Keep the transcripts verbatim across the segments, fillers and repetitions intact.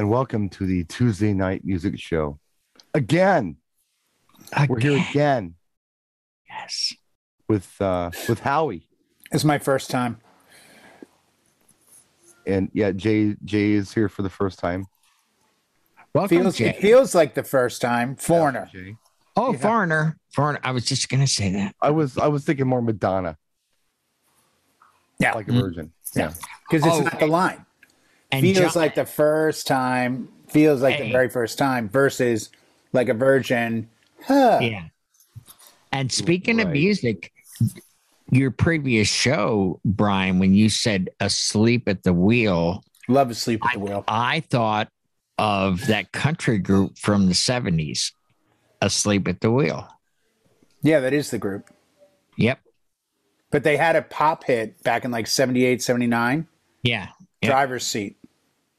and welcome to the Tuesday Night Music Show. Again, again. We're here again. Yes, with uh, with Howie. It's my first time, and yeah, Jay Jay is here for the first time. Welcome, feels, Jay. It feels like the first time. Foreigner. Yeah, oh, yeah. Foreigner, Foreigner. I was just gonna say that. I was I was thinking more Madonna. Yeah, like a virgin. Mm-hmm. Yeah, because it's oh, not the line. And feels John, like the first time, feels like hey. the very first time versus like a virgin. Huh. Yeah. And speaking right. of music, your previous show, Brian, when you said Asleep at the Wheel. Love Asleep at the Wheel. I, I thought of that country group from the seventies, Asleep at the Wheel. Yeah, that is the group. Yep. But they had a pop hit back in like seventy-eight, seventy-nine. Yeah. Yep. Driver's Seat.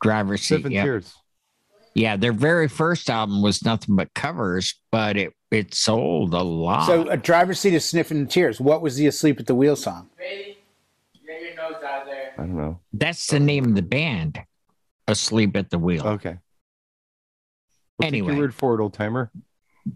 Driver's Seat. Sniffing Tears. Yeah, their very first album was nothing but covers, but it, it sold a lot. So a Driver's Seat is Sniffing Tears. What was the Asleep at the Wheel song? Ready? Get your nose out there. I don't know. That's the name of the band, Asleep at the Wheel. Okay. We'll anyway. Take your word for it, old timer.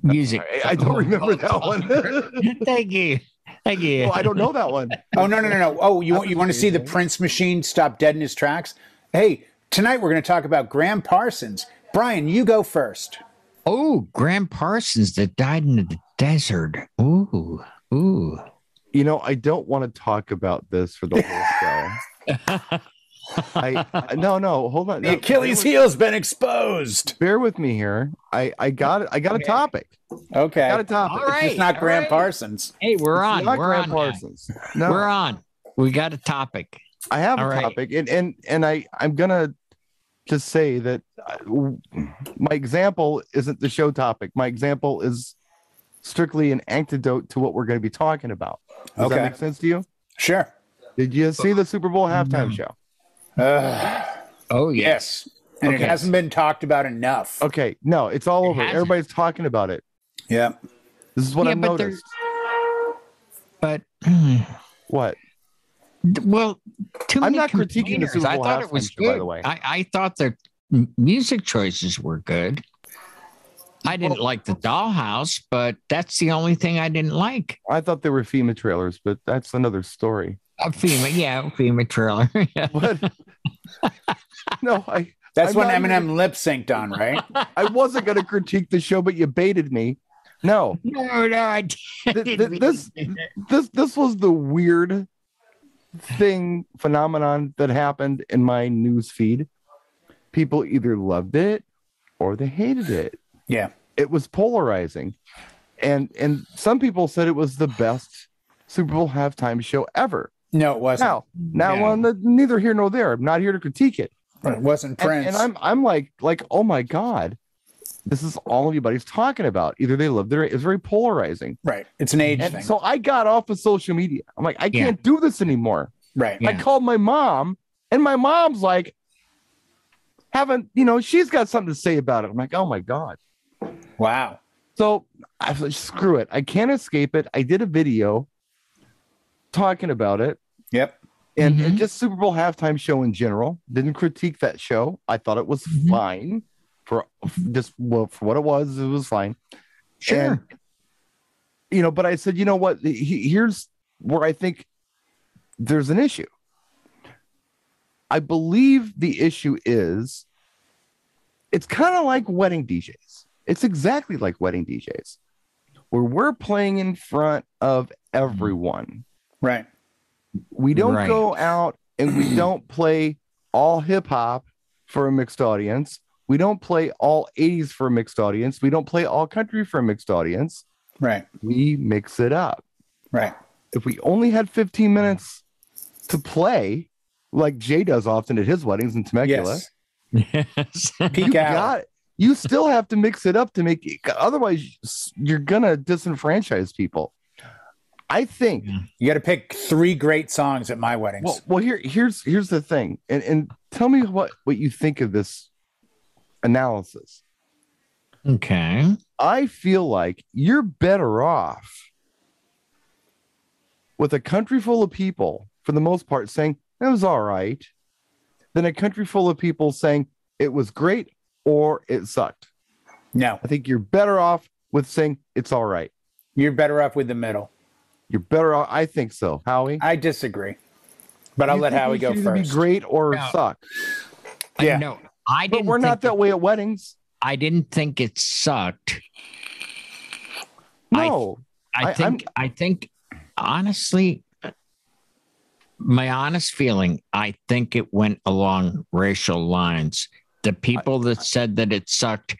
Music. I, I don't remember that one. Thank you. Thank you. Oh, I don't know that one. Oh, no, no, no, no. Oh, you, you want to see the Prince machine stop dead in his tracks? Hey, tonight we're going to talk about Graham Parsons. Brian, you go first. Oh, Graham Parsons that died in the desert. Ooh, ooh. You know, I don't want to talk about this for the whole show. I, I no, no, hold on. The no, Achilles heel's been exposed. Bear with me here. I, I got it. I got okay. a topic. Okay. I got a topic. All right. It's not Graham right. Parsons. Hey, we're on. It's not we're Graham on Parsons. No. We're on. We got a topic. I have All a right. topic. And and and I, I'm gonna just say that I, my example isn't the show topic. My example is strictly an antidote to what we're gonna be talking about. Does okay. that make sense to you? Sure. Did you see the Super Bowl halftime mm-hmm. show? Uh, oh yes, yes. and okay. it hasn't been talked about enough. Okay, no, it's all it over. Hasn't. Everybody's talking about it. Yeah, this is what yeah, I but noticed. But what? Well, too I'm many not critiquing the Super Bowl. I thought it was good. By the way, I, I thought their music choices were good. I didn't well, like the Dollhouse, but that's the only thing I didn't like. I thought they were FEMA trailers, but that's another story. A FEMA, yeah, FEMA trailer. Yeah. What? No, I. That's I'm when Eminem even... lip synced on, right? I wasn't going to critique the show, but you baited me. No, no, no, I didn't. Th- th- this, this, this was the weird thing phenomenon that happened in my news feed. People either loved it or they hated it. Yeah, it was polarizing, and and some people said it was the best Super Bowl halftime show ever. No, it wasn't. Now, now, yeah. well, neither here nor there. I'm not here to critique it. But it wasn't Prince. And, and I'm, I'm like, like, oh my God, this is all anybody's talking about. Either they love their, it's very polarizing. Right. It's an age and thing. So I got off of social media. I'm like, I yeah. can't do this anymore. Right. Yeah. I called my mom, and my mom's like, haven't you know? She's got something to say about it. I'm like, oh my God. Wow. So I was like, screw it. I can't escape it. I did a video talking about it. Yep. And, mm-hmm. and just Super Bowl halftime show in general. Didn't critique that show. I thought it was mm-hmm. fine for just well, for what it was. It was fine. Sure. And, you know, but I said, you know what? He, here's where I think there's an issue. I believe the issue is it's kind of like wedding D Js. It's exactly like wedding D Js where we're playing in front of everyone. Right. We don't right. go out and we don't play all hip hop for a mixed audience. We don't play all eighties for a mixed audience. We don't play all country for a mixed audience. Right. We mix it up. Right. If we only had fifteen minutes to play, like Jay does often at his weddings in Temecula, yes. Yes. you got it. You still have to mix it up to make it. Otherwise, you're going to disenfranchise people. I think yeah. you got to pick three great songs at my weddings. Well, well here, here's here's the thing, and and tell me what, what you think of this analysis. Okay, I feel like you're better off with a country full of people, for the most part, saying it was all right, than a country full of people saying it was great, or it sucked. No. I think you're better off with saying it's all right. You're better off with the middle. You're better off. I think so. Howie? I disagree. But I'll let Howie go first. Be great or no. suck. Yeah. No, I didn't. But we're not that way at weddings. I didn't think it sucked. No. I, I think, I, I think, honestly, my honest feeling, I think it went along racial lines. The people that said that it sucked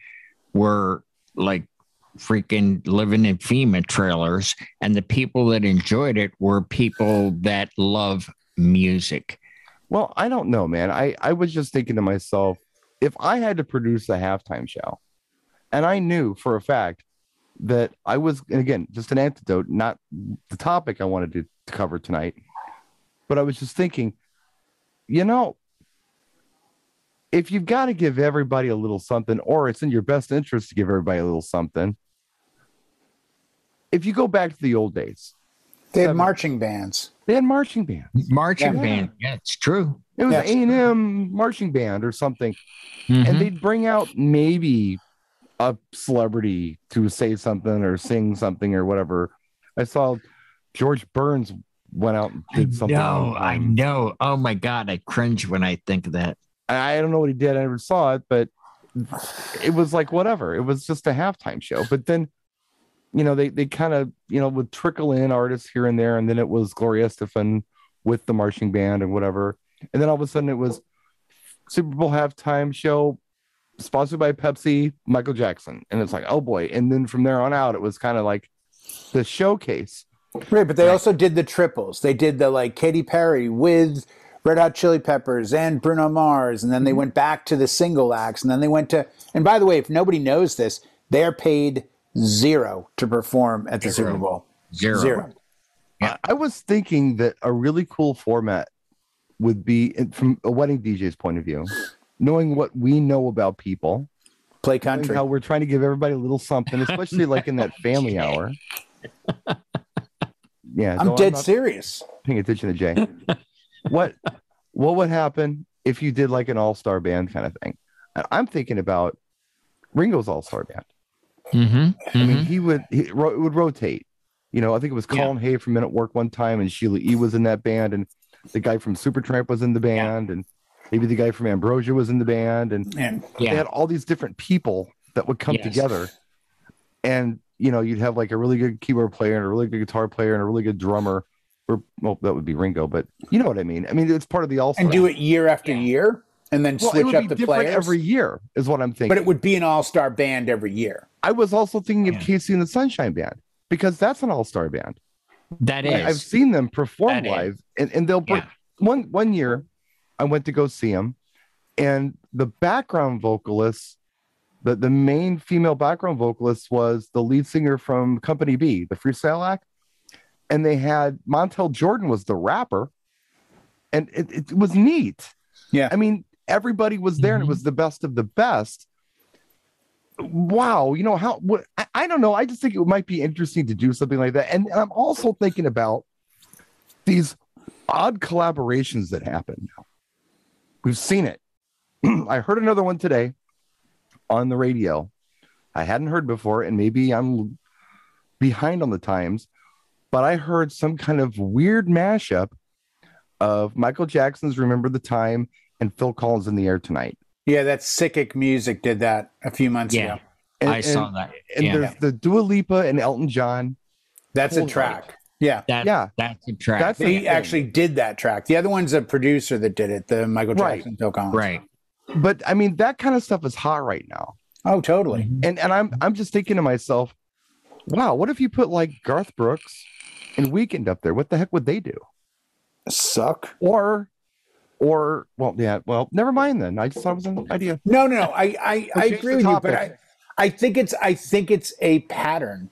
were like freaking living in FEMA trailers, and the people that enjoyed it were people that love music. Well, I don't know, man. I, I was just thinking to myself, if I had to produce a halftime show, and I knew for a fact that I was, and again, just an antidote, not the topic I wanted to, to cover tonight, but I was just thinking, you know, if you've got to give everybody a little something, or it's in your best interest to give everybody a little something, if you go back to the old days, they had marching bands. They had marching bands. Marching yeah. band. Yeah, it's true. It was That's an A and M marching band or something. Mm-hmm. And they'd bring out maybe a celebrity to say something or sing something or whatever. I saw George Burns went out and did something. No, I know. Oh, my God. I cringe when I think of that. I don't know what he did. I never saw it, but it was like whatever. It was just a halftime show. But then, you know, they, they kind of, you know, would trickle in artists here and there. And then it was Gloria Estefan with the marching band and whatever. And then all of a sudden it was Super Bowl halftime show sponsored by Pepsi, Michael Jackson. And it's like, oh boy. And then from there on out, it was kind of like the showcase. Right. But they also did the triples. They did the like Katy Perry with Red Hot Chili Peppers and Bruno Mars. And then they went back to the single acts. And then they went to, and by the way, if nobody knows this, they're paid zero to perform at the zero. Super Bowl. Zero. Zero. Yeah. I was thinking that a really cool format would be, from a wedding D J's point of view, knowing what we know about people. Play country. How we're trying to give everybody a little something, especially like in that family hour. Yeah. I'm dead I'm serious. Paying attention to Jay. What what would happen if you did like an all-star band kind of thing? I'm thinking about Ringo's All-Star Band. Mm-hmm, mm-hmm. I mean, he would he ro- would rotate. You know, I think it was Colin yeah. Hay from Men at Work one time, and Sheila E. was in that band, and the guy from Supertramp was in the band, yeah. and maybe the guy from Ambrosia was in the band, and yeah. they had all these different people that would come yes. together, and you know, you'd have like a really good keyboard player and a really good guitar player and a really good drummer. Or, well, that would be Ringo, but you know what I mean. I mean, it's part of the all-star. And do it year after yeah. year, and then well, switch up the players every year is what I'm thinking. But it would be an all-star band every year. I was also thinking yeah. of K C and the Sunshine Band, because that's an all-star band. That is, I, I've seen them perform that live, and, and they'll yeah. one one year. I went to go see them, and the background vocalist, the the main female background vocalist, was the lead singer from Company B, the freestyle act. And they had Montel Jordan was the rapper, and it, it was neat. Yeah. I mean, everybody was there, mm-hmm. and it was the best of the best. Wow. You know, how, what, I, I don't know. I just think it might be interesting to do something like that. And, and I'm also thinking about these odd collaborations that happen now. We've seen it. I heard another one today on the radio. I hadn't heard before, and maybe I'm behind on the times. But I heard some kind of weird mashup of Michael Jackson's Remember the Time and Phil Collins' In the Air Tonight. Yeah, that Psychic Music did that a few months yeah, ago. And, I and, saw that. Yeah. And there's the Dua Lipa and Elton John. That's a track. Life. Yeah. That, yeah. That's a track. That's he a, actually did that track. The other one's a producer that did it, the Michael Jackson, right. Phil Collins. Right. But, I mean, that kind of stuff is hot right now. Oh, totally. Mm-hmm. And and I'm I'm just thinking to myself, wow, what if you put, like, Garth Brooks and Weeknd up there? What the heck would they do? Suck. Or, or well, yeah, well, never mind then. I just thought it was an idea. No, no, no. I, I, I agree with you, but I, I think it's, I think it's a pattern.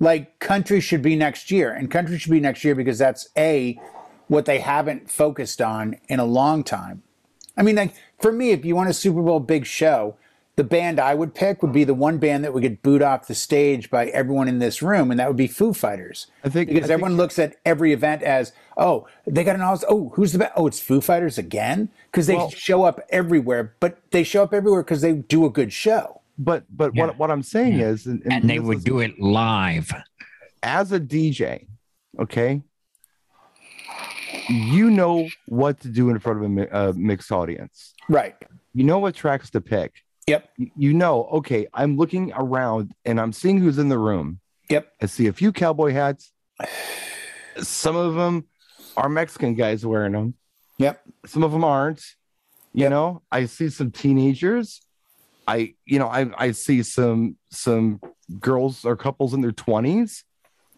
Like country should be next year, and country should be next year because that's a what they haven't focused on in a long time. I mean, like for me, if you want a Super Bowl big show, the band I would pick would be the one band that would get booed off the stage by everyone in this room, and that would be Foo Fighters. I think because I think, everyone looks at every event as, oh, they got an all. Oh, who's the best? Oh, it's Foo Fighters again, because they well, show up everywhere. But they show up everywhere because they do a good show. But but yeah. what what I'm saying yeah. is, and, and, and they would is, do it live as a D J. Okay, you know what to do in front of a, mi a mixed audience, right? You know what tracks to pick. Yep. You know, okay, I'm looking around and I'm seeing who's in the room. Yep. I see a few cowboy hats. Some of them are Mexican guys wearing them. Yep. Some of them aren't. You yep. know, I see some teenagers. I, you know, I, I see some some girls or couples in their twenties.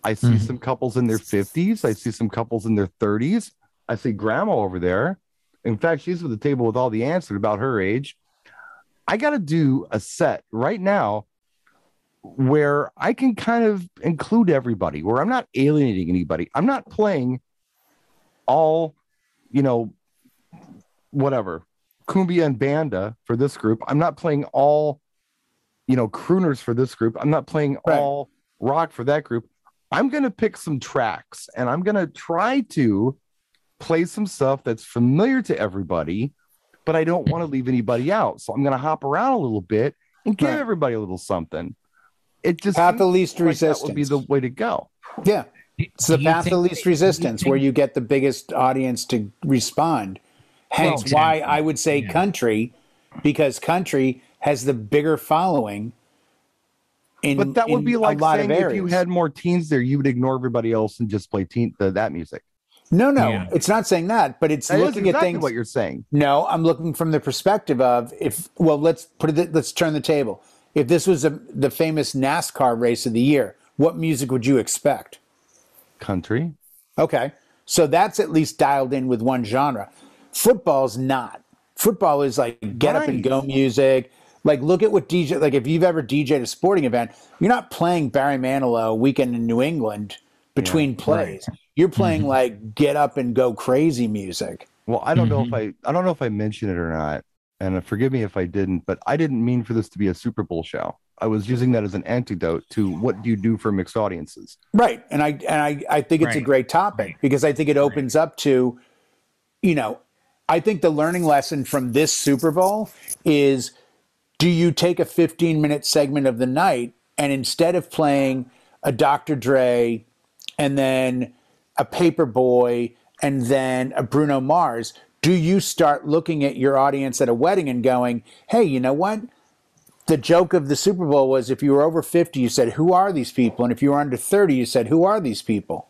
I see mm-hmm. some couples in their fifties. I see some couples in their thirties. I see grandma over there. In fact, she's at the table with all the aunts about her age. I got to do a set right now where I can kind of include everybody, where I'm not alienating anybody. I'm not playing all, you know, whatever, cumbia and banda for this group. I'm not playing all, you know, crooners for this group. I'm not playing right. all rock for that group. I'm going to pick some tracks and I'm going to try to play some stuff that's familiar to everybody, but I don't want to leave anybody out. So I'm going to hop around a little bit and give right. everybody a little something. It just path of least like resistance would be the way to go. Yeah. It's the path of least resistance you where you get the biggest audience to respond. Hence well, why I would say yeah. country, because country has the bigger following. In, but that would be like saying if you had more teens there, you would ignore everybody else and just play teen the, that music. No, no, yeah. it's not saying that, but it's that looking exactly at things. What you're saying? No, I'm looking from the perspective of if. Well, let's put it. Let's turn the table. If this was a, the famous NASCAR race of the year, what music would you expect? Country. Okay, so that's at least dialed in with one genre. Football's not. Football is like get nice. up and go music. Like look at what D J. Like if you've ever D J'd a sporting event, you're not playing Barry Manilow Weekend in New England between yeah, plays. Right. You're playing mm-hmm. like get up and go crazy music. Well, I don't mm-hmm. know if I I don't know if I mentioned it or not, and forgive me if I didn't, but I didn't mean for this to be a Super Bowl show. I was using that as an antidote to what do you do for mixed audiences. Right. And I and I, I think it's right. a great topic right. because I think it opens right. up to, you know, I think the learning lesson from this Super Bowl is do you take a fifteen minute segment of the night and instead of playing a Doctor Dre and then a Paperboy, and then a Bruno Mars, do you start looking at your audience at a wedding and going, hey, you know what? The joke of the Super Bowl was if you were over fifty, you said, who are these people? And if you were under thirty, you said, who are these people?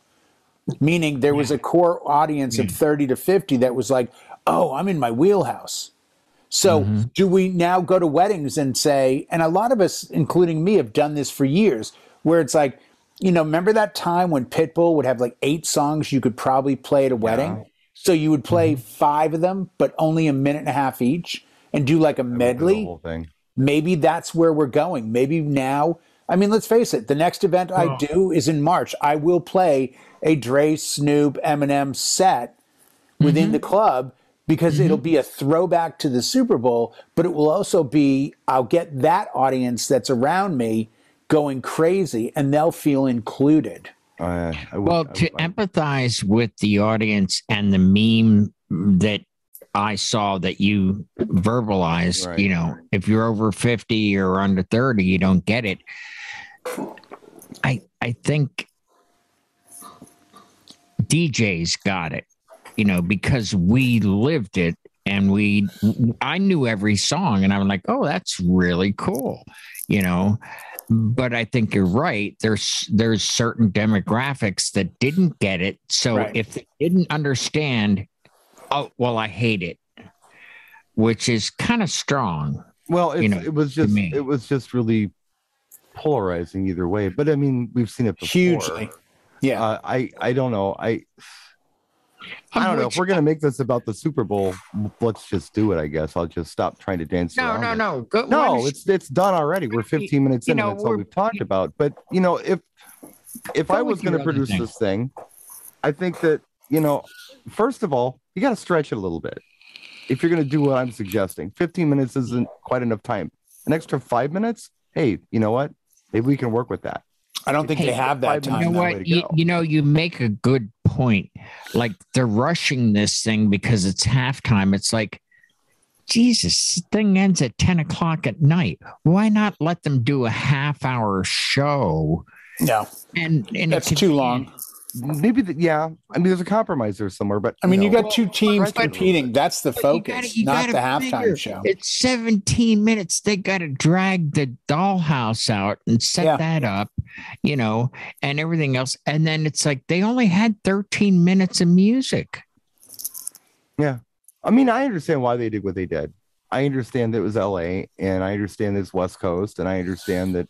Meaning there was a core audience of thirty to fifty that was like, oh, I'm in my wheelhouse. So mm-hmm. do we now go to weddings and say, and a lot of us, including me, have done this for years, where it's like, you know, remember that time when Pitbull would have like eight songs you could probably play at a wedding? Yeah. So you would play mm-hmm. five of them, but only a minute and a half each and do like a medley. That would be the whole thing. Maybe that's where we're going. Maybe now, I mean, let's face it. The next event oh. I do is in March. I will play a Dre, Snoop, Eminem set within mm-hmm. the club because mm-hmm. it'll be a throwback to the Super Bowl, but it will also be, I'll get that audience that's around me going crazy and they'll feel included. Uh, I would, well, I would, to I would. empathize with the audience and the meme that I saw that you verbalized, right. you know, if you're over fifty or under thirty, you don't get it. I, I think D Js got it, you know, because we lived it. And we, I knew every song and I'm like, oh, that's really cool. You know, but I think you're right. There's, there's certain demographics that didn't get it. So right. if they didn't understand, oh, well, I hate it, which is kind of strong. Well, it's, you know, it was just, it was just really polarizing either way. But I mean, we've seen it before. Hugely. Yeah. Uh, I, I don't know. I, I don't know if we're going to make this about the Super Bowl. Let's just do it, I guess. I'll just stop trying to dance. No, no, no. Go, no, it's it's done already. We're fifteen minutes in and that's all we've talked about. But, you know, if if I was going to produce this thing, I think that, you know, first of all, you got to stretch it a little bit. If you're going to do what I'm suggesting, fifteen minutes isn't quite enough time. an extra five minutes. Hey, you know what? Maybe we can work with that. I don't think hey, they have that time. You know what? You, you know, you make a good point. Like, they're rushing this thing because it's halftime. It's like, Jesus, thing ends at ten o'clock at night. Why not let them do a half hour show? No, and, and that's too long. Maybe, the, yeah. I mean, there's a compromise there somewhere, but I mean, you, know, you got two teams well, competing. That's the focus, you gotta, you not the halftime show. It's seventeen minutes. They got to drag the dollhouse out and set yeah. that up, you know, and everything else. And then it's like they only had thirteen minutes of music. Yeah. I mean, I understand why they did what they did. I understand that it was L A, and I understand it's West Coast, and I understand that,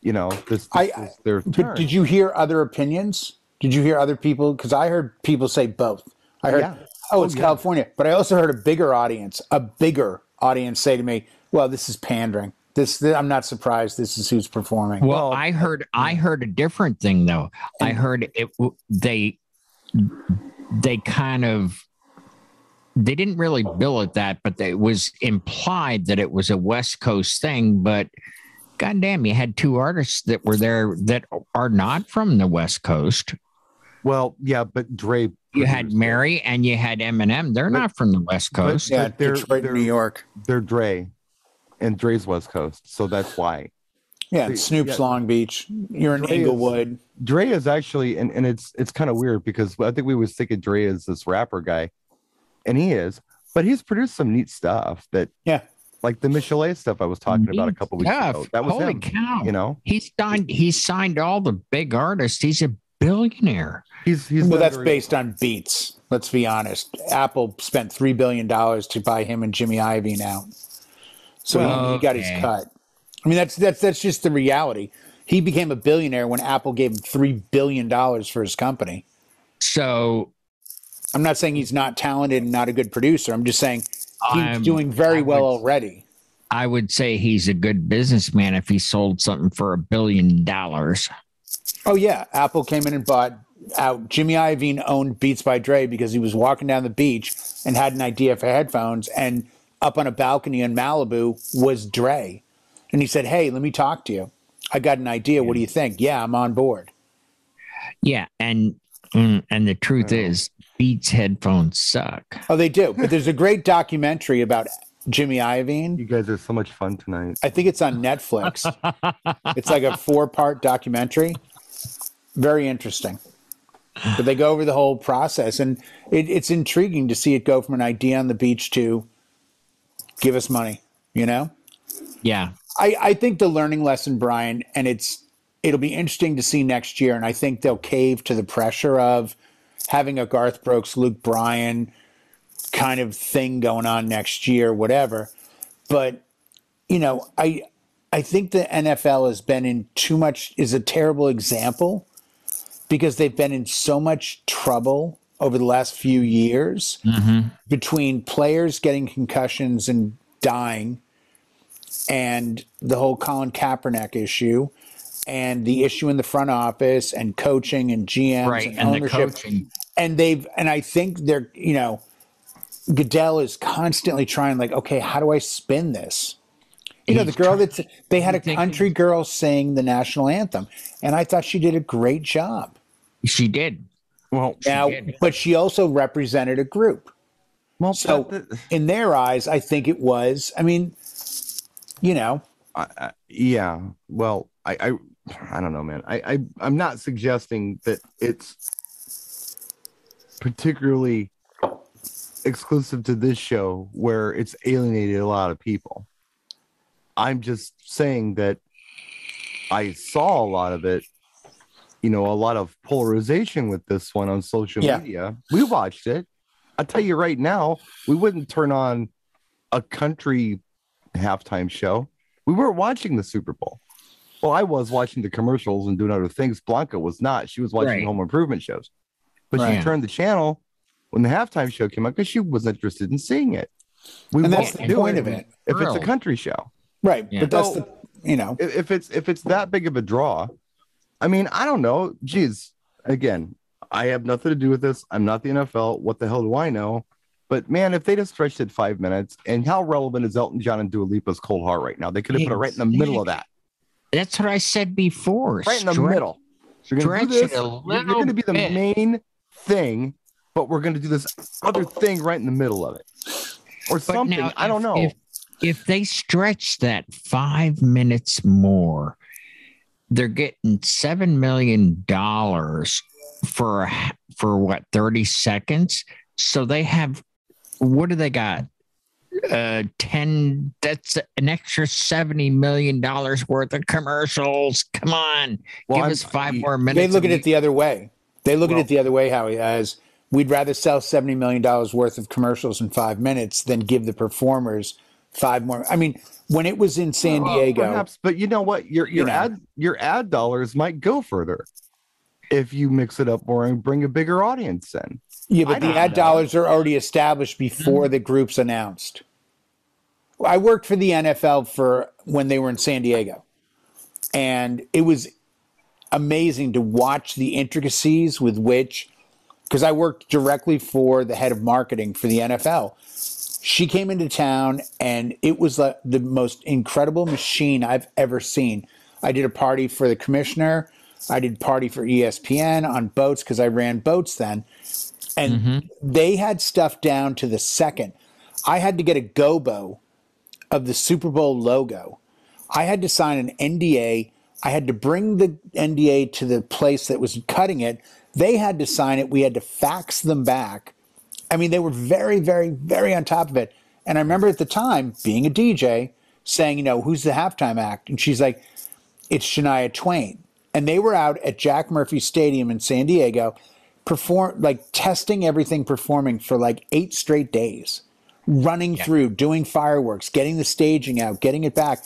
you know, this, this I, is their turn. But did you hear other opinions? Did you hear other people? Because I heard people say both. I heard, yeah. oh, it's oh, yeah. California. But I also heard a bigger audience, a bigger audience say to me, well, this is pandering. This, this I'm not surprised. This is who's performing. Well, well I heard I heard a different thing, though. I heard it. they they kind of, they didn't really bill it that, but it was implied that it was a West Coast thing, but goddamn, you had two artists that were there that are not from the West Coast. Well, yeah, but Dre. Produced. You had Mary and you had Eminem. They're but, not from the West Coast. But, yeah, but they're, Detroit, they're New York. They're Dre, and Dre's West Coast, so that's why. Yeah, so, Snoop's yeah. Long Beach. You're in Inglewood. Dre is actually, and, and it's it's kind of weird because I think we was thinking Dre is this rapper guy, and he is, but he's produced some neat stuff that. Yeah. Like the Michelet stuff I was talking about a couple weeks ago. That was Holy him, cow. You know? He's signed he's signed all the big artists. He's a billionaire. He's he's Well, that's based on Beats. Let's be honest. Apple spent three billion dollars to buy him and Jimmy Iovine out. So well, he, he got okay. his cut. I mean, that's that's that's just the reality. He became a billionaire when Apple gave him three billion dollars for his company. So I'm not saying he's not talented and not a good producer. I'm just saying He's I'm, doing very I well would, already. I would say he's a good businessman if he sold something for a billion dollars. Oh, yeah. Apple came in and bought out. Jimmy Iovine owned Beats by Dre because he was walking down the beach and had an idea for headphones. And up on a balcony in Malibu was Dre. And he said, hey, let me talk to you. I got an idea. What do you think? Yeah, I'm on board. Yeah. And, and the truth oh. is, Beats headphones suck. Oh, they do. But there's a great documentary about Jimmy Iovine. You guys are so much fun tonight. I think it's on Netflix. It's like a four-part documentary. Very interesting. But they go over the whole process, and it, it's intriguing to see it go from an idea on the beach to give us money, you know? Yeah. I, I think the learning lesson, Brian, and it's it'll be interesting to see next year, and I think they'll cave to the pressure of having a Garth Brooks, Luke Bryan kind of thing going on next year, whatever. But, you know, I I think the N F L has been in too much, is a terrible example because they've been in so much trouble over the last few years mm-hmm. between players getting concussions and dying and the whole Colin Kaepernick issue. And the issue in the front office and coaching and G Ms right, and, and ownership. And they've, and I think they're, you know, Goodell is constantly trying like, okay, how do I spin this? You He's know, the girl trying, that's, they had a country thinking. girl sing the national anthem. And I thought she did a great job. She did. Well, now, she did. But she also represented a group. Well, so the, in their eyes, I think it was, I mean, you know. I, I, yeah. Well, I, I, I don't know, man. I, I, I'm not suggesting that it's particularly exclusive to this show where it's alienated a lot of people. I'm just saying that I saw a lot of it, you know, a lot of polarization with this one on social yeah. media. We watched it. I'll tell you right now, we wouldn't turn on a country halftime show. We weren't watching the Super Bowl. Well, I was watching the commercials and doing other things. Blanca was not. She was watching right. home improvement shows. But right. she turned the channel when the halftime show came out because she was interested in seeing it. We and that's the point it of it. If Girl. it's a country show. Right. Yeah. But that's so, the, you know. If it's if it's that big of a draw, I mean, I don't know. Geez, again, I have nothing to do with this. I'm not the N F L. What the hell do I know? But man, if they just stretched it five minutes, and how relevant is Elton John and Dua Lipa's Cold Heart right now? They could have put it right in the middle of that. That's what I said before. Right in the Stretch, middle. So you're going to do this. You're going to be the bit. main thing, but we're going to do this other thing right in the middle of it, or but something. Now, I if, don't know. If, if they stretch that five minutes more, they're getting seven million dollars for for what thirty seconds. So they have. What do they got? Uh, ten. That's an extra seventy million dollars worth of commercials. Come on, well, give I'm, us five more minutes. They look at it the other way. They look well, at it the other way, Howie. As we'd rather sell seventy million dollars worth of commercials in five minutes than give the performers five more. I mean, when it was in San well, Diego, perhaps, but you know what? Your your you ad know. your ad dollars might go further if you mix it up more and bring a bigger audience in. Yeah, but I the ad know. dollars are already established before the group's announced. I worked for the N F L for when they were in San Diego, and it was amazing to watch the intricacies with which, because I worked directly for the head of marketing for the N F L. She came into town, and it was the, the most incredible machine I've ever seen. I did a party for the commissioner. I did party for E S P N on boats because I ran boats then. And mm-hmm. they had stuff down to the second. I had to get a gobo of the Super Bowl logo. I had to sign an N D A. I had to bring the N D A to the place that was cutting it. They had to sign it. We had to fax them back. I mean, they were very, very, very on top of it. And I remember at the time being a D J saying, you know, who's the halftime act? And she's like, it's Shania Twain. And they were out at Jack Murphy Stadium in San Diego perform like testing everything, performing for like eight straight days, running yeah. through, doing fireworks, getting the staging out, getting it back.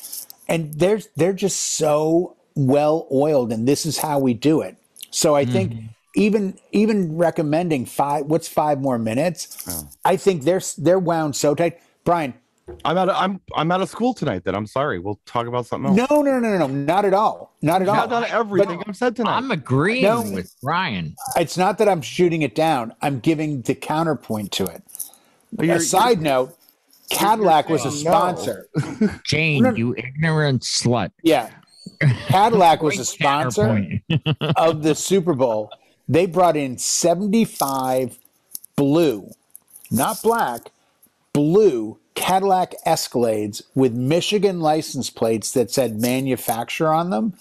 And they're, they're just so well oiled, and this is how we do it. So I mm-hmm. think even even recommending five, what's five more minutes? Oh. I think they're they're wound so tight. Brian, I'm out of I'm I'm out of school tonight then. I'm sorry. We'll talk about something else. No, no, no, no, no. Not at all. Not at not all. Not everything I've said tonight. I'm agreeing no, with Brian. It's not that I'm shooting it down. I'm giving the counterpoint to it. You're, a side note, Cadillac was a sponsor. No. Jane, you ignorant slut. Yeah. Cadillac was a sponsor of the Super Bowl. They brought in seventy-five blue, not black, blue Cadillac Escalades with Michigan license plates that said manufacturer on them.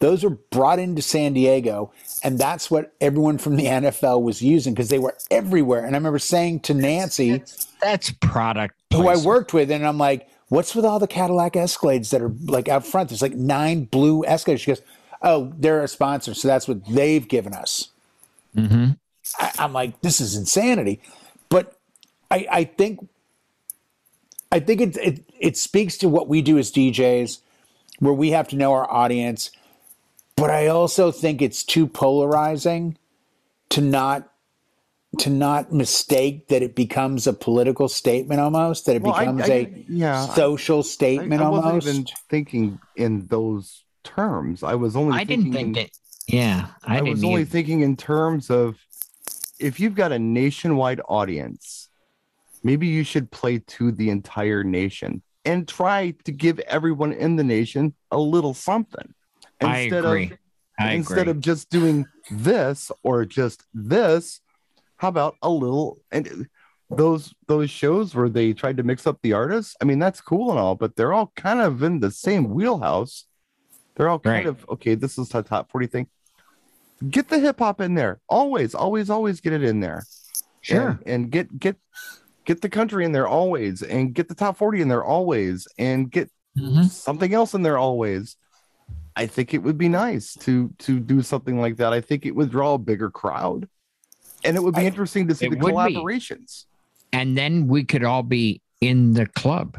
Those were brought into San Diego, and that's what everyone from the N F L was using because they were everywhere. And I remember saying to Nancy, that's, that's product placement, who I worked with, and I'm like, what's with all the Cadillac Escalades that are like out front? There's like nine blue Escalades. She goes, oh, they're a sponsor, so that's what they've given us. Mm-hmm. I, I'm like, this is insanity. But I, I think I think it, it it speaks to what we do as D Js, where we have to know our audience. But I also think it's too polarizing to not to not mistake that it becomes a political statement almost, that it well, becomes I, I, a yeah, social I, statement I, I almost. I wasn't even thinking in those terms. I was only I thinking didn't think in, it. Yeah, I, I was only either. thinking in terms of if you've got a nationwide audience, maybe you should play to the entire nation and try to give everyone in the nation a little something. Instead I agree. Of, I instead agree. of just doing this or just this, how about a little? And those those shows where they tried to mix up the artists, I mean, that's cool and all, but they're all kind of in the same wheelhouse. They're all kind right. of, okay, this is the top forty thing. Get the hip hop in there. Always, always, always get it in there. Sure. And, and get get... Get the country in there always, and get the top forty in there always, and get mm-hmm. something else in there always. I think it would be nice to to do something like that. I think it would draw a bigger crowd, and it would be I, interesting to see the collaborations. Be. And then we could all be in the club.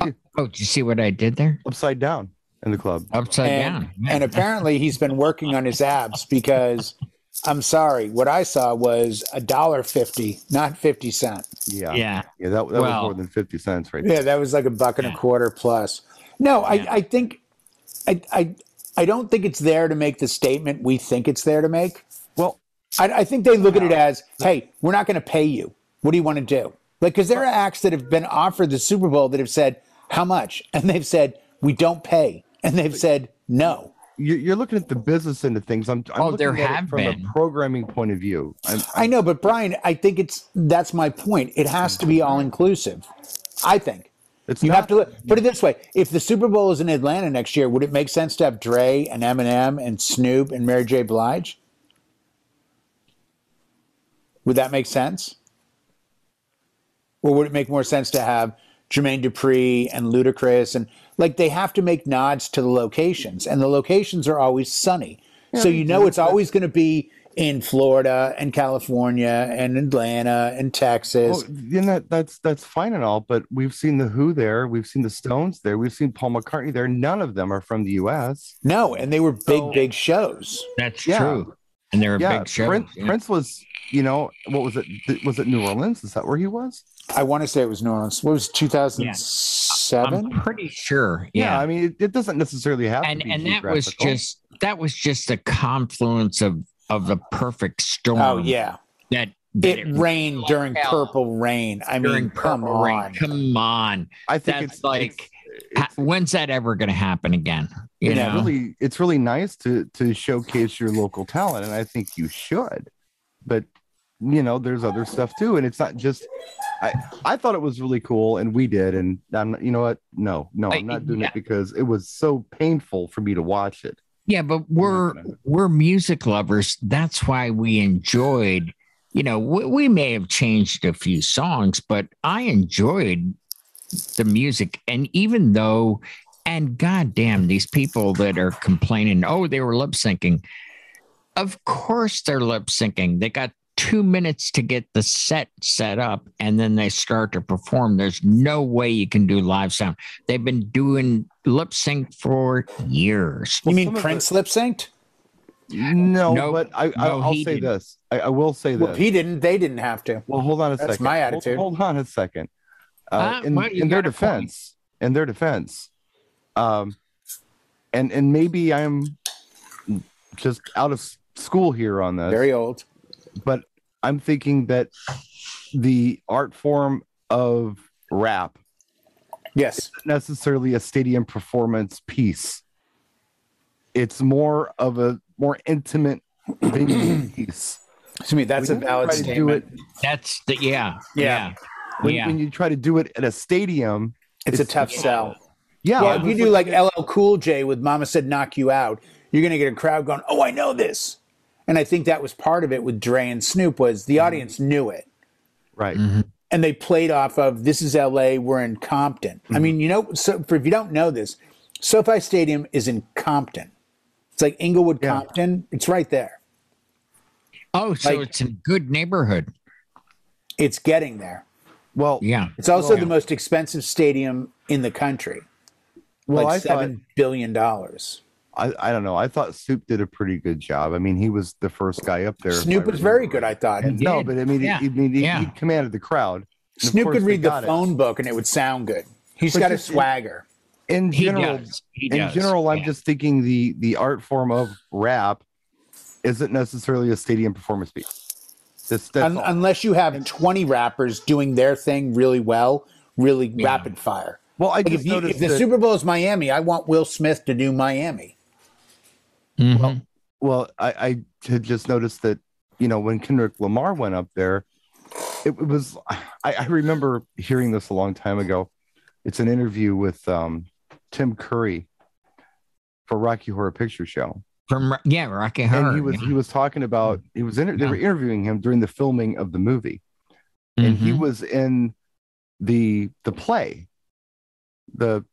Oh, oh, did you see what I did there? Upside down in the club. Upside and, down. And apparently he's been working on his abs because... I'm sorry. What I saw was a dollar fifty, not fifty cent. Yeah, yeah, yeah. That, that well, was more than fifty cents, right? Yeah, that was like a buck and yeah. a quarter plus. No, yeah. I, I think, I, I, I don't think it's there to make the statement we think it's there to make. Well, I, I think they look wow. at it as, hey, we're not going to pay you. What do you want to do? Like, because there are acts that have been offered the Super Bowl that have said, how much? And they've said, we don't pay. And they've said, no. You're looking at the business end of things. I'm, I'm oh, there have from been. a programming point of view. I'm, I'm, I know, but Brian, I think it's that's my point. It has to be all inclusive. I think it's you not, have to look, put it this way: if the Super Bowl is in Atlanta next year, would it make sense to have Dre and Eminem and Snoop and Mary J. Blige? Would that make sense, or would it make more sense to have Jermaine Dupri and Ludacris? And like, they have to make nods to the locations, and the locations are always sunny. Yeah, so you know it's always going to be in Florida and California and Atlanta and Texas. Well, you know, that's that's fine and all, but we've seen the Who there, we've seen the Stones there, we've seen Paul McCartney there. None of them are from the U S. No, and they were big, so, big shows. That's yeah. true. And they were yeah, big shows. Prince, yeah. Prince was, you know, what was it? Was it New Orleans? Is that where he was? I want to say it was New Orleans. What was two thousand seven? I'm pretty sure. Yeah, yeah I mean, it, it doesn't necessarily have and, to be and that was just that was just a confluence of of the perfect storm. Oh yeah, that, that it, it rained like during hell. Purple Rain. I during mean, Purple come Rain. On. Come on, I think That's it's like it's, it's, ha, when's that ever going to happen again? You it's know, really, it's really nice to to showcase your local talent, and I think you should, but. You know, there's other stuff too, and it's not just. I I thought it was really cool, and we did, and I'm you know what? No, no, I'm not doing yeah. it because it was so painful for me to watch it. Yeah, but we're we're music lovers. That's why we enjoyed. You know, we, we may have changed a few songs, but I enjoyed the music, and even though, and goddamn, these people that are complaining, oh, they were lip syncing. Of course, they're lip syncing. They got. two minutes to get the set set up, and then they start to perform. There's no way you can do live sound. They've been doing lip sync for years. You mean Prince lip synced? No, no, but I, I, no, I'll say didn't. this. I, I will say well, this. He didn't. They didn't have to. Well, hold on a That's second. That's my attitude. Hold, hold on a second. Uh, uh, in, well, in their defense, point. in their defense, um, and and maybe I'm just out of school here on this. Very old. But I'm thinking that the art form of rap, yes, isn't necessarily a stadium performance piece. It's more of a more intimate piece. To me, that's when a valid statement. It, that's the yeah, yeah. yeah. When, yeah. when you try to do it at a stadium, it's, it's a tough sell. Yeah, yeah if you do like L L Cool J with "Mama Said Knock You Out," you're gonna get a crowd going, "Oh, I know this." And I think that was part of it with Dre and Snoop was the audience mm-hmm. knew it. Right. Mm-hmm. And they played off of, this is L A, we're in Compton. Mm-hmm. I mean, you know, so for, if you don't know this, SoFi Stadium is in Compton. It's like Inglewood, yeah. Compton. It's right there. Oh, so like, it's a good neighborhood. It's getting there. Well, yeah. It's also well, the yeah. most expensive stadium in the country. Well, like I seven thought- billion dollars. I, I don't know. I thought Snoop did a pretty good job. I mean, he was the first guy up there. Snoop was very good, I thought. And, no, but I mean, yeah. he, he, he, yeah. he commanded the crowd. Snoop could read the phone it. book and it would sound good. He's but got just, a swagger. In general, he does. He does. in general, yeah. I'm just thinking the the art form of rap isn't necessarily a stadium performance piece. That's, that's Un- unless you have twenty rappers doing their thing really well, really yeah. rapid fire. Well, I like just if, you, if the that, Super Bowl is Miami, I want Will Smith to do Miami. Mm-hmm. Well, well, I, I had just noticed that, you know, when Kendrick Lamar went up there, it was, I, I remember hearing this a long time ago. It's an interview with um, Tim Curry for Rocky Horror Picture Show. From yeah, Rocky Horror. And he was yeah. he was talking about he was inter- they were interviewing him during the filming of the movie, mm-hmm. and he was in the the play, the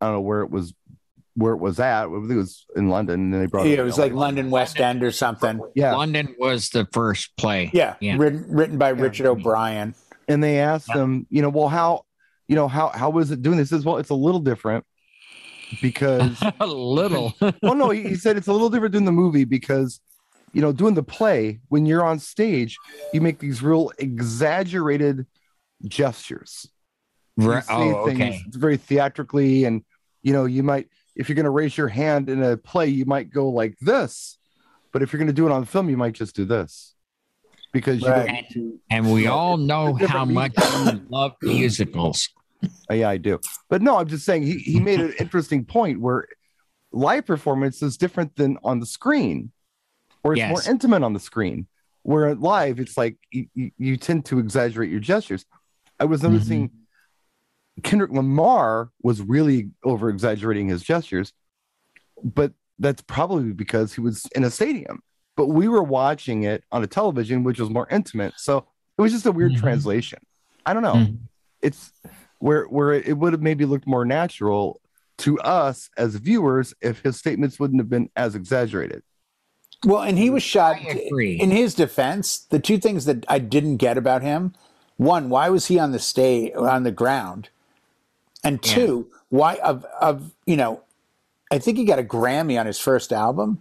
I don't know where it was. Where it was at, I think it was in London, and then they brought. Yeah, it was like London West End or something. Yeah, London was the first play. Yeah, yeah. Written, written by yeah. Richard O'Brien. And they asked yeah. him, you know, well, how, you know, how how was it doing this? He says, well, it's a little different because a little. Well, no, he, he said it's a little different doing the movie because, you know, doing the play when you're on stage, you make these real exaggerated gestures. Right. Oh, things okay. Very theatrically, and you know, you might. If you're going to raise your hand in a play, you might go like this, but if you're going to do it on film, you might just do this. because you right. don't to, and we all know how much you love musicals. Oh, yeah, I do. But no, I'm just saying he, he made an interesting point where live performance is different than on the screen, or it's yes. more intimate on the screen. Where live, it's like you, you, you tend to exaggerate your gestures. I was noticing mm-hmm. Kendrick Lamar was really over exaggerating his gestures, but that's probably because he was in a stadium. But we were watching it on a television, which was more intimate. So it was just a weird mm-hmm. translation. I don't know. Mm-hmm. It's where where it would have maybe looked more natural to us as viewers if his statements wouldn't have been as exaggerated. Well, and he was shot in his defense. The two things that I didn't get about him: one, why was he on the stage on the ground? And two, yeah. why of of you know, I think he got a Grammy on his first album,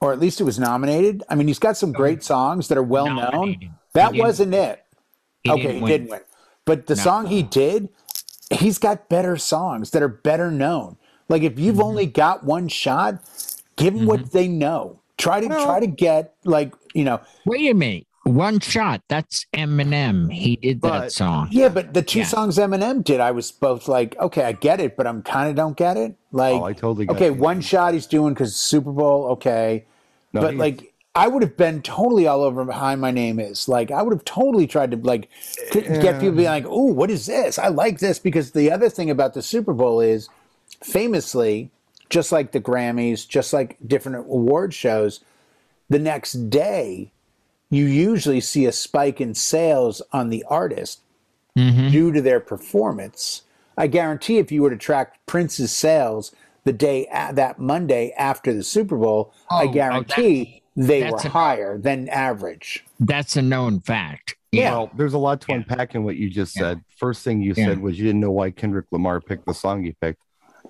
or at least it was nominated. I mean, he's got some great songs that are well nominated. known. That wasn't it. He okay, didn't he did win, but the no. song he did, he's got better songs that are better known. Like if you've mm-hmm. only got one shot. Give them mm-hmm. what they know. Try to well, try to get like you know. Wait a minute, one shot. That's Eminem. He did but, that song. Yeah, but the two yeah. songs Eminem did, I was both like, okay, I get it, but I'm kind of don't get it. Like, oh, I totally get okay, it. one shot he's doing because Super Bowl. Okay, no, but like, I would have been totally all over behind My Name Is. Like, I would have totally tried to like uh, get people being like, oh, what is this? I like this because the other thing about the Super Bowl is, famously. Just like the Grammys, just like different award shows, the next day, you usually see a spike in sales on the artist mm-hmm. due to their performance. I guarantee if you were to track Prince's sales the day that Monday after the Super Bowl, oh, I guarantee oh, that, they were a, higher than average. That's a known fact. Yeah. Well, there's a lot to yeah. unpack in what you just yeah. said. First thing you yeah. said was you didn't know why Kendrick Lamar picked the song he picked.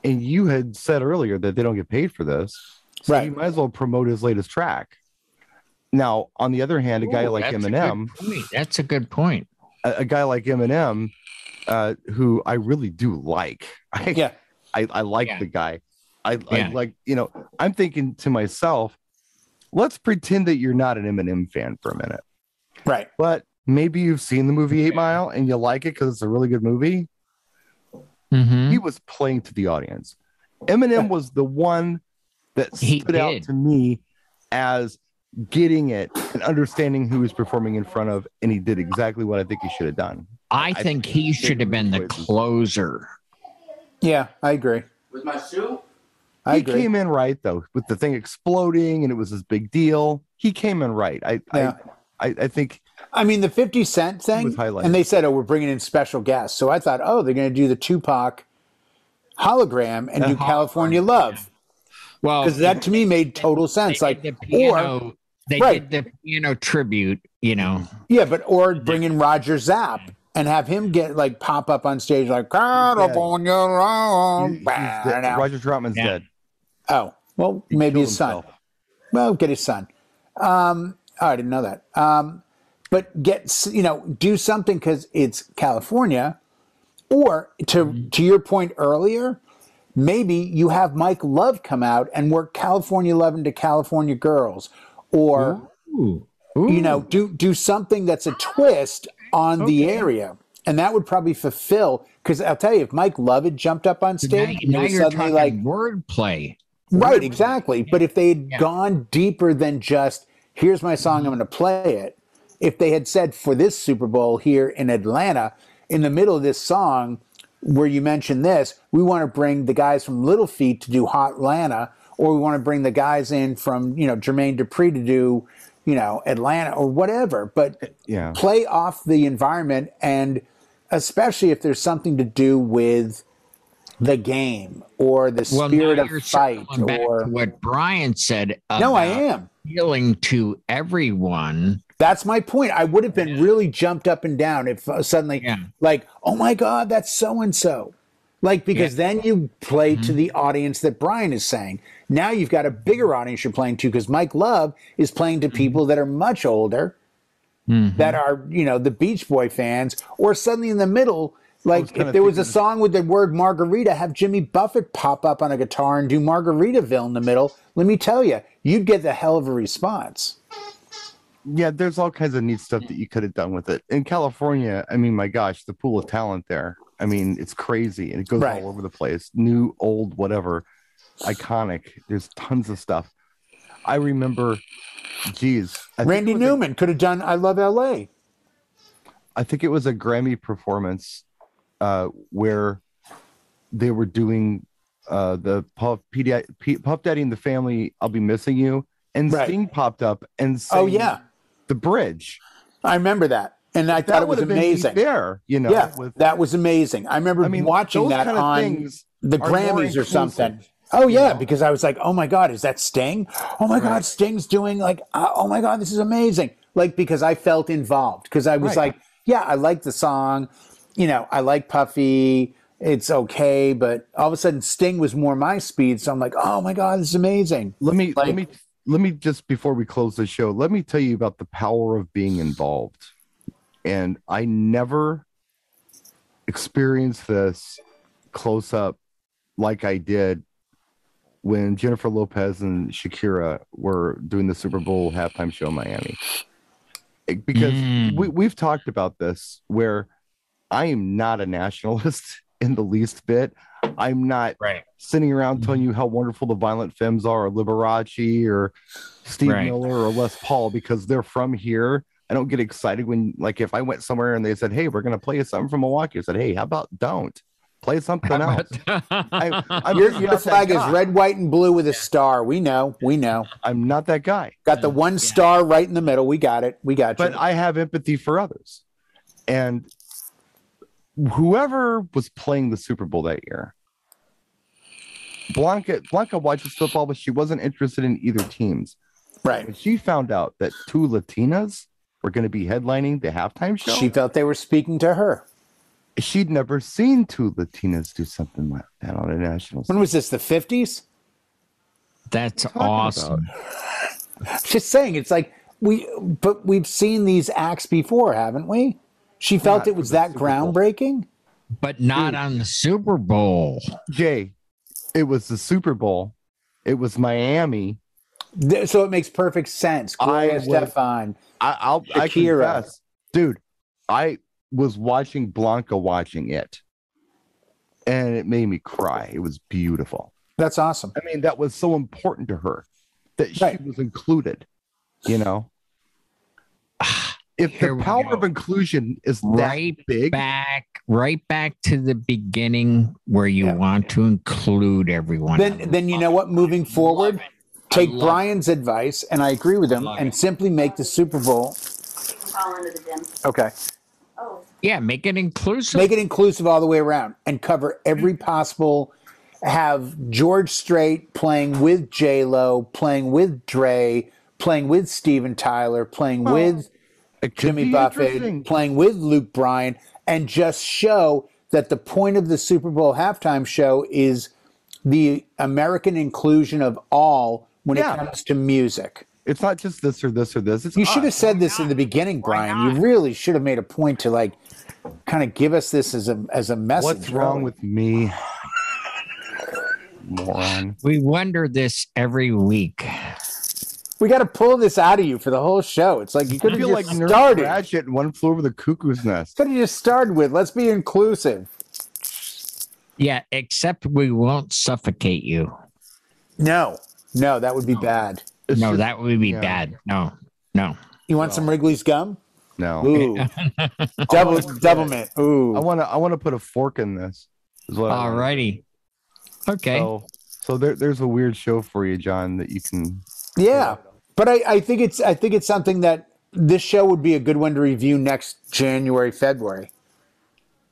And you had said earlier that they don't get paid for this, so right. you might as well promote his latest track. Now, on the other hand, a Ooh, guy like that's Eminem, a that's a good point. A, a guy like Eminem, uh, who I really do like. I, yeah, I, I like yeah. the guy. I, yeah. I like, you know, I'm thinking to myself, let's pretend that you're not an Eminem fan for a minute. Right. But maybe you've seen the movie Eight Mile and you like it because it's a really good movie. Mm-hmm. He was playing to the audience. Eminem was the one that stood out to me as getting it and understanding who he was performing in front of, and he did exactly what I think he should have done. I, I think, think he should have been the closer. Yeah, I agree. With my shoe? I he agree. came in right, though, with the thing exploding, and it was this big deal. He came in right. I, yeah. I, I, I think... I mean, the fifty cent thing, and they said, oh, we're bringing in special guests. So I thought, oh, they're going to do the Tupac hologram and the do hologram. California Love. Well, because that to me made total sense. Like, the piano, or they right. did the piano tribute, you know. Yeah, but or bring in Roger Zapp and have him get like pop up on stage like California Love. He's dead. Roger Troutman's yeah. dead. Oh, well, he maybe his son. Himself. Well, get his son. Um, oh, I didn't know that. Um, But get, you know, do something because it's California. Or to mm-hmm. to your point earlier, maybe you have Mike Love come out and work California Love into California Girls. Or, Ooh. Ooh. you know, do, do something that's a twist on okay. the area. And that would probably fulfill, because I'll tell you, if Mike Love had jumped up on stage, now, now you're suddenly talking like wordplay. Right, wordplay. exactly. Yeah. But if they had yeah. gone deeper than just, here's my song, mm-hmm. I'm going to play it. If they had said for this Super Bowl here in Atlanta, in the middle of this song where you mention this, we want to bring the guys from Little Feat to do Hot Atlanta, or we want to bring the guys in from, you know, Jermaine Dupri to do, you know, Atlanta or whatever. But yeah. play off the environment, and especially if there's something to do with the game or the well, spirit of fight. Or what Brian said. No, I am. Appealing to everyone. That's my point. I would have been yeah. really jumped up and down if uh, suddenly yeah. like, oh, my God, that's so-and-so. Like, because yeah. then you play mm-hmm. to the audience that Brian is saying. Now you've got a bigger audience you're playing to, because Mike Love is playing to people that are much older, mm-hmm. that are, you know, the Beach Boy fans. Or suddenly in the middle, like if there was a song with the word margarita, have Jimmy Buffett pop up on a guitar and do Margaritaville in the middle. Let me tell you, you'd get the hell of a response. yeah, there's all kinds of neat stuff that you could have done with it. In California, I mean, my gosh, the pool of talent there. I mean, it's crazy, and it goes right all over the place. New, old, whatever, iconic. There's tons of stuff. I remember, geez. I Randy Newman a, could have done I Love L A. I think it was a Grammy performance uh, where they were doing uh, the Puff, P D I, P, Puff Daddy and the Family, I'll Be Missing You. And right. Sting popped up and sang oh, yeah. the bridge. I remember that. And I thought that it was amazing. There, you know, yeah, with, that was amazing. I remember I mean, watching that on the Grammys or something. Oh, yeah, you know? Because I was like, oh, my God, is that Sting? Oh, my right. God, Sting's doing like, uh, oh, my God, this is amazing. Like, because I felt involved because I was right. like, yeah, I like the song. You know, I like Puffy. It's okay. But all of a sudden, Sting was more my speed. So I'm like, oh, my God, this is amazing. Let me like, let me let me just before we close the show, let me tell you about the power of being involved. And I never experienced this close up like I did when Jennifer Lopez and Shakira were doing the Super Bowl halftime show in Miami. Because mm. we, we've talked about this, where I am not a nationalist in the least bit. I'm not right. sitting around telling you how wonderful the Violent Femmes are, or Liberace, or Steve right. Miller, or Les Paul, because they're from here. I don't get excited when, like, if I went somewhere and they said, hey, we're going to play something from Milwaukee. I said, hey, how about don't? Play something how else. I, I'm your your flag is red, white, and blue with a star. We know. We know. I'm not that guy. Got the one yeah. star right in the middle. We got it. We got but you. But I have empathy for others. And whoever was playing the Super Bowl that year, Blanca, Blanca watches football, but she wasn't interested in either teams. Right. When she found out that two Latinas were going to be headlining the halftime show, she thought they were speaking to her. She'd never seen two Latinas do something like that on a national stage. When was this, the fifties? That's awesome. Just saying, it's like, we, but we've seen these acts before, haven't we? She felt it was that groundbreaking. But not on the Super Bowl. Jay, it was the Super Bowl. It was Miami. So it makes perfect sense. Gloria Estefan, Shakira. Dude, I was watching Blanca watching it, and it made me cry. It was beautiful. That's awesome. I mean, that was so important to her that she right. was included, you know? If Here the power of inclusion is right that big. Back, right back to the beginning where you yeah. want to include everyone. Then, then the you know what? Moving forward, take Brian's it. advice, and I agree with him, and it. simply make the Super Bowl. Fall into the gym. Okay. Oh. Yeah, make it inclusive. Make it inclusive all the way around and cover every possible. Have George Strait playing with J-Lo, playing with Dre, playing with Steven Tyler, playing well, with Jimmy Buffett, playing with Luke Bryan, and just show that the point of the Super Bowl halftime show is the American inclusion of all when yeah. it comes to music. It's not just this or this or this. It's you should us. have said Why this not? in the beginning, Brian. You really should have made a point to like kind of give us this as a as a message. What's wrong really? with me? Moron. We wonder this every week. We got to pull this out of you for the whole show. It's like you could have just like started. Ratchet and One Flew Over the Cuckoo's Nest. Could have just started with, let's be inclusive. Yeah, except we won't suffocate you. No, no, that would be no. bad. It's no, just, that would be yeah. bad. No, no. You want no. some Wrigley's gum? No. Ooh. double, double mint. Ooh. I want to. I want to put a fork in this. All righty. Okay. So, so there, there's a weird show for you, John, that you can. Yeah, but I, I think it's. I think it's something that this show would be a good one to review next January, February,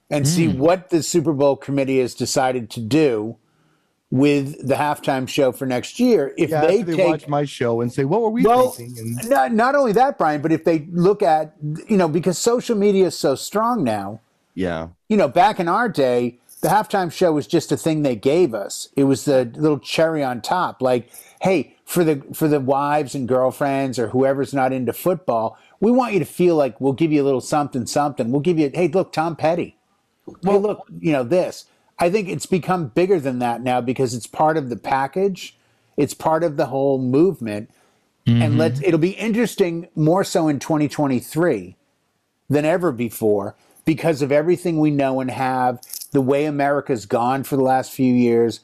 and mm. see what the Super Bowl committee has decided to do with the halftime show for next year. If yeah, they, they take, watch my show and say, what were we well, thinking? And not, not only that, Brian, but if they look at, you know, because social media is so strong now. Yeah. You know, back in our day, the halftime show was just a thing they gave us. It was the little cherry on top. Like, hey, for the, for the wives and girlfriends or whoever's not into football, we want you to feel like we'll give you a little something, something. We'll give you, hey, look, Tom Petty. Well, hey, look, you know, this. I think it's become bigger than that now because it's part of the package. It's part of the whole movement. Mm-hmm. And let's, it'll be interesting more so in twenty twenty-three than ever before because of everything we know and have, the way America's gone for the last few years.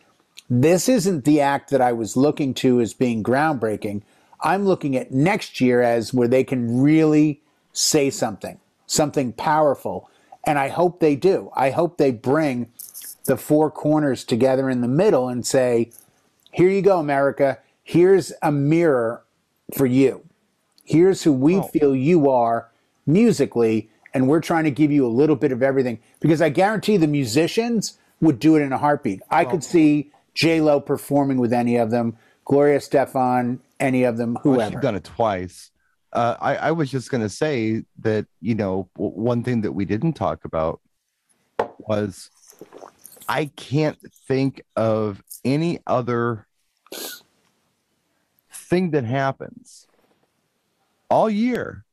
This isn't the act that I was looking to as being groundbreaking. I'm looking at next year as where they can really say something, something powerful. And I hope they do. I hope they bring the four corners together in the middle and say, here you go, America. Here's a mirror for you. Here's who we oh. feel you are musically, and we're trying to give you a little bit of everything. Because I guarantee the musicians would do it in a heartbeat. I oh. could see J-Lo performing with any of them, Gloria Estefan, any of them, whoever. Well, she's done it twice. Uh, I, I was just going to say that, you know, one thing that we didn't talk about was I can't think of any other thing that happens all year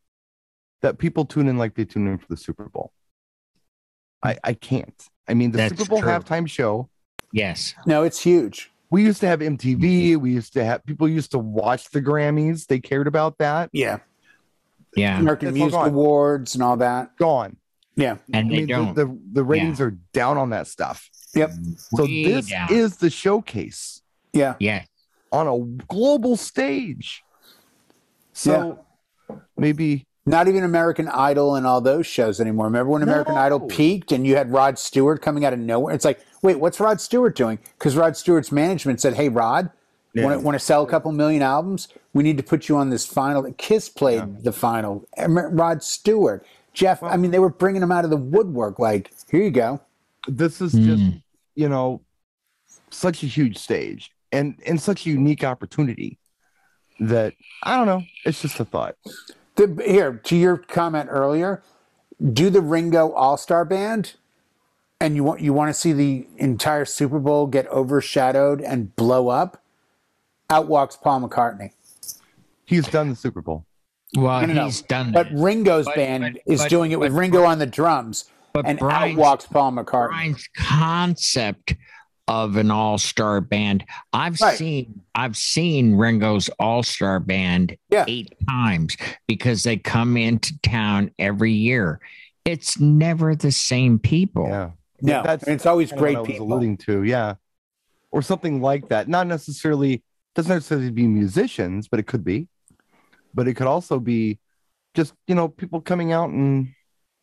that people tune in like they tune in for the Super Bowl. I, I can't. I mean, the That's Super Bowl true. halftime show. Yes. No, it's huge. We used to have M T V. We used to have people used to watch the Grammys. They cared about that. Yeah. Yeah. American Music Awards and all that. Gone. Yeah. And I they mean, don't. The, the, the ratings yeah. are down on that stuff. Yep. So Way this down. is the showcase. Yeah. Yeah. On a global stage. So yeah. maybe. Not even American Idol and all those shows anymore. Remember when American no. Idol peaked and you had Rod Stewart coming out of nowhere? It's like, wait, what's Rod Stewart doing? Because Rod Stewart's management said, hey, Rod, yeah. want to want to sell a couple million albums? We need to put you on this final. Kiss played yeah. the final. Rod Stewart, Jeff, well, I mean, they were bringing him out of the woodwork. Like, here you go. This is mm. just, you know, such a huge stage and, and such a unique opportunity that, I don't know, it's just a thought. The, here, to your comment earlier, do the Ringo All-Star Band, and you want you want to see the entire Super Bowl get overshadowed and blow up. Out walks Paul McCartney. He's done the Super Bowl. Well, he's know. done but it. Ringo's but, band but, is but, doing it with Ringo Brian, on the drums, but and Brian's, out walks Paul McCartney. Brian's concept of an all-star band. I've right. seen I've seen Ringo's All-Star Band yeah. eight times because they come into town every year. It's never the same people. Yeah. No, that's it's always great what people I was alluding to, yeah. Or something like that. Not necessarily doesn't necessarily be musicians, but it could be. But it could also be just, you know, people coming out and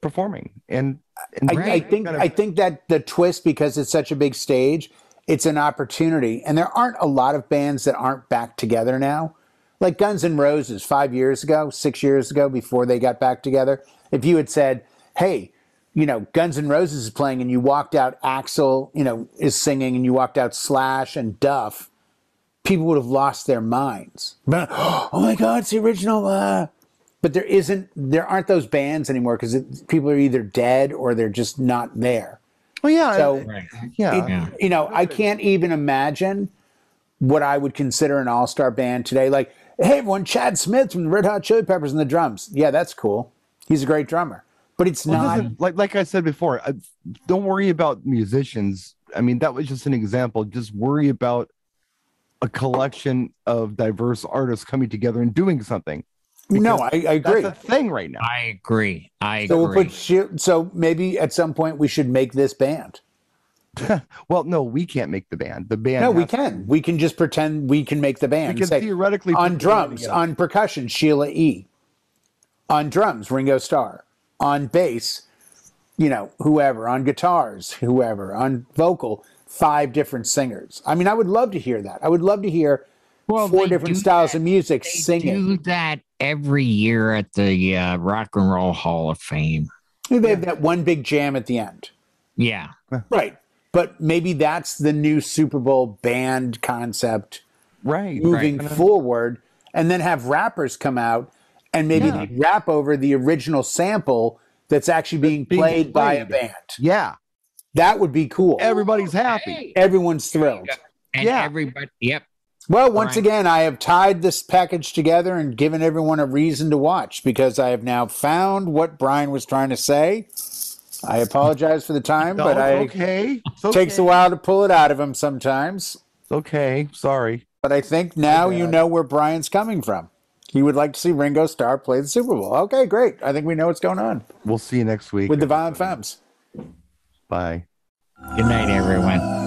performing and, and I, I think kind of- I think that the twist, because it's such a big stage, it's an opportunity, and there aren't a lot of bands that aren't back together now. Like Guns N' Roses five years ago six years ago before they got back together, if you had said, hey, you know, Guns N' Roses is playing and you walked out, Axl, you know, is singing and you walked out Slash and Duff, people would have lost their minds. Oh my God, it's the original. uh But there isn't, there aren't those bands anymore because people are either dead or they're just not there. Well, yeah, so right. yeah. It, yeah, you know, I can't even imagine what I would consider an all-star band today. Like, hey, everyone, Chad Smith from the Red Hot Chili Peppers and the drums. Yeah, that's cool. He's a great drummer, but it's well, not like like I said before. I, don't worry about musicians. I mean, that was just an example. Just worry about a collection of diverse artists coming together and doing something. Because no, I, I agree. That's the thing right now. I agree. I so agree. We'll put, so maybe at some point we should make this band. Well, no, we can't make the band. The band. No, we can. To. We can just pretend we can make the band. We can say, theoretically on drums, on percussion, Sheila E. On drums, Ringo Starr. On bass, you know, whoever. On guitars, whoever. On vocal, five different singers. I mean, I would love to hear that. I would love to hear. Well, four different styles that. of music they singing. They do that every year at the uh, Rock and Roll Hall of Fame. They yeah. have that one big jam at the end. Yeah. Right. But maybe that's the new Super Bowl band concept. Right. Moving right. forward, and then have rappers come out and maybe yeah. rap over the original sample that's actually being, being played, played by a band. Yeah. That would be cool. Everybody's happy. Hey. Everyone's thrilled. And yeah. everybody, yep. Well, once right. again, I have tied this package together and given everyone a reason to watch because I have now found what Brian was trying to say. I apologize for the time, no, but I okay. it takes okay. a while to pull it out of him sometimes. It's okay. Sorry. But I think now you know where Brian's coming from. He would like to see Ringo Starr play the Super Bowl. Okay, great. I think we know what's going on. We'll see you next week. With the Violent Femmes. Bye. Good night, everyone.